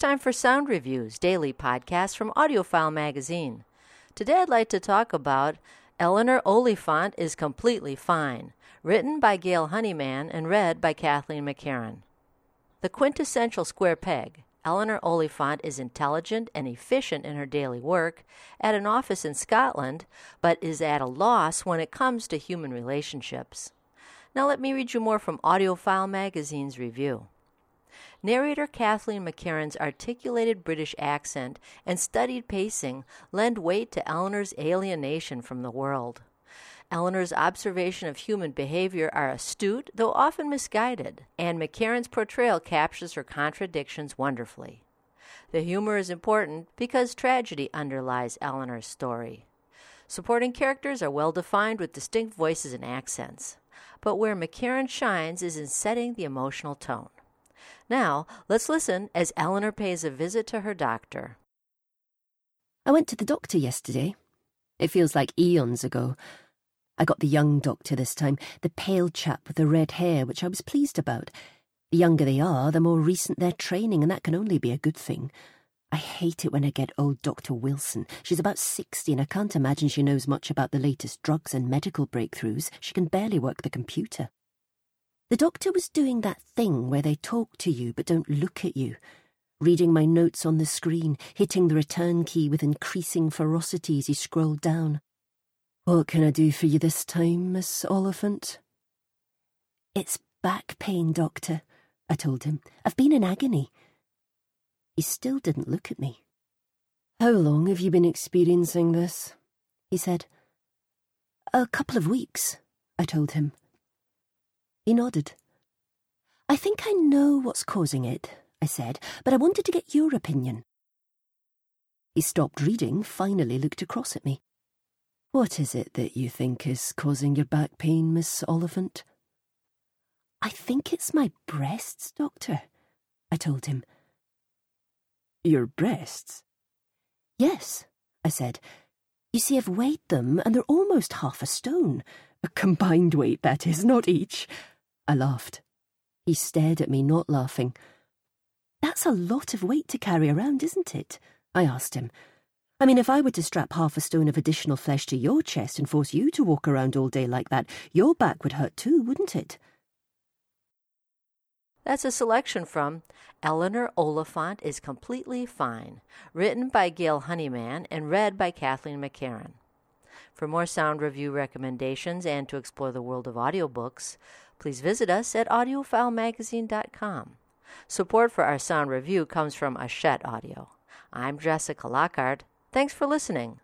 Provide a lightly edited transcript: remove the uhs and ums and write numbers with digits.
It's time for Sound Reviews, daily podcast from Audiophile Magazine. Today I'd like to talk about Eleanor Oliphant is Completely Fine, written by Gail Honeyman and read by Cathleen McCarron. The quintessential square peg, Eleanor Oliphant is intelligent and efficient in her daily work at an office in Scotland, but is at a loss when it comes to human relationships. Now let me read you more from Audiophile Magazine's review. Narrator Cathleen McCarron's articulated British accent and studied pacing lend weight to Eleanor's alienation from the world. Eleanor's observation of human behavior are astute, though often misguided, and McCarron's portrayal captures her contradictions wonderfully. The humor is important because tragedy underlies Eleanor's story. Supporting characters are well-defined with distinct voices and accents, but where McCarron shines is in setting the emotional tone. Now, let's listen as Eleanor pays a visit to her doctor. I went to the doctor yesterday. It feels like eons ago. I got the young doctor this time, the pale chap with the red hair, which I was pleased about. The younger they are, the more recent their training, and that can only be a good thing. I hate it when I get old Dr. Wilson. She's about 60, and I can't imagine she knows much about the latest drugs and medical breakthroughs. She can barely work the computer. The doctor was doing that thing where they talk to you but don't look at you, reading my notes on the screen, hitting the return key with increasing ferocity as he scrolled down. What can I do for you this time, Miss Oliphant? It's back pain, Doctor, I told him. I've been in agony. He still didn't look at me. How long have you been experiencing this? He said. A couple of weeks, I told him. He nodded. I think I know what's causing it, I said, but I wanted to get your opinion. He stopped reading, finally looked across at me. What is it that you think is causing your back pain, Miss Oliphant? I think it's my breasts, Doctor, I told him. Your breasts? Yes, I said. You see, I've weighed them, and they're almost half a stone. A combined weight, that is, not each. I laughed. He stared at me, not laughing. That's a lot of weight to carry around, isn't it? I asked him. I mean, if I were to strap half a stone of additional flesh to your chest and force you to walk around all day like that, your back would hurt too, wouldn't it? That's a selection from Eleanor Oliphant is Completely Fine, written by Gail Honeyman and read by Cathleen McCarron. For more sound review recommendations and to explore the world of audiobooks, please visit us at audiophilemagazine.com. Support for our sound review comes from Hachette Audio. I'm Jessica Lockhart. Thanks for listening.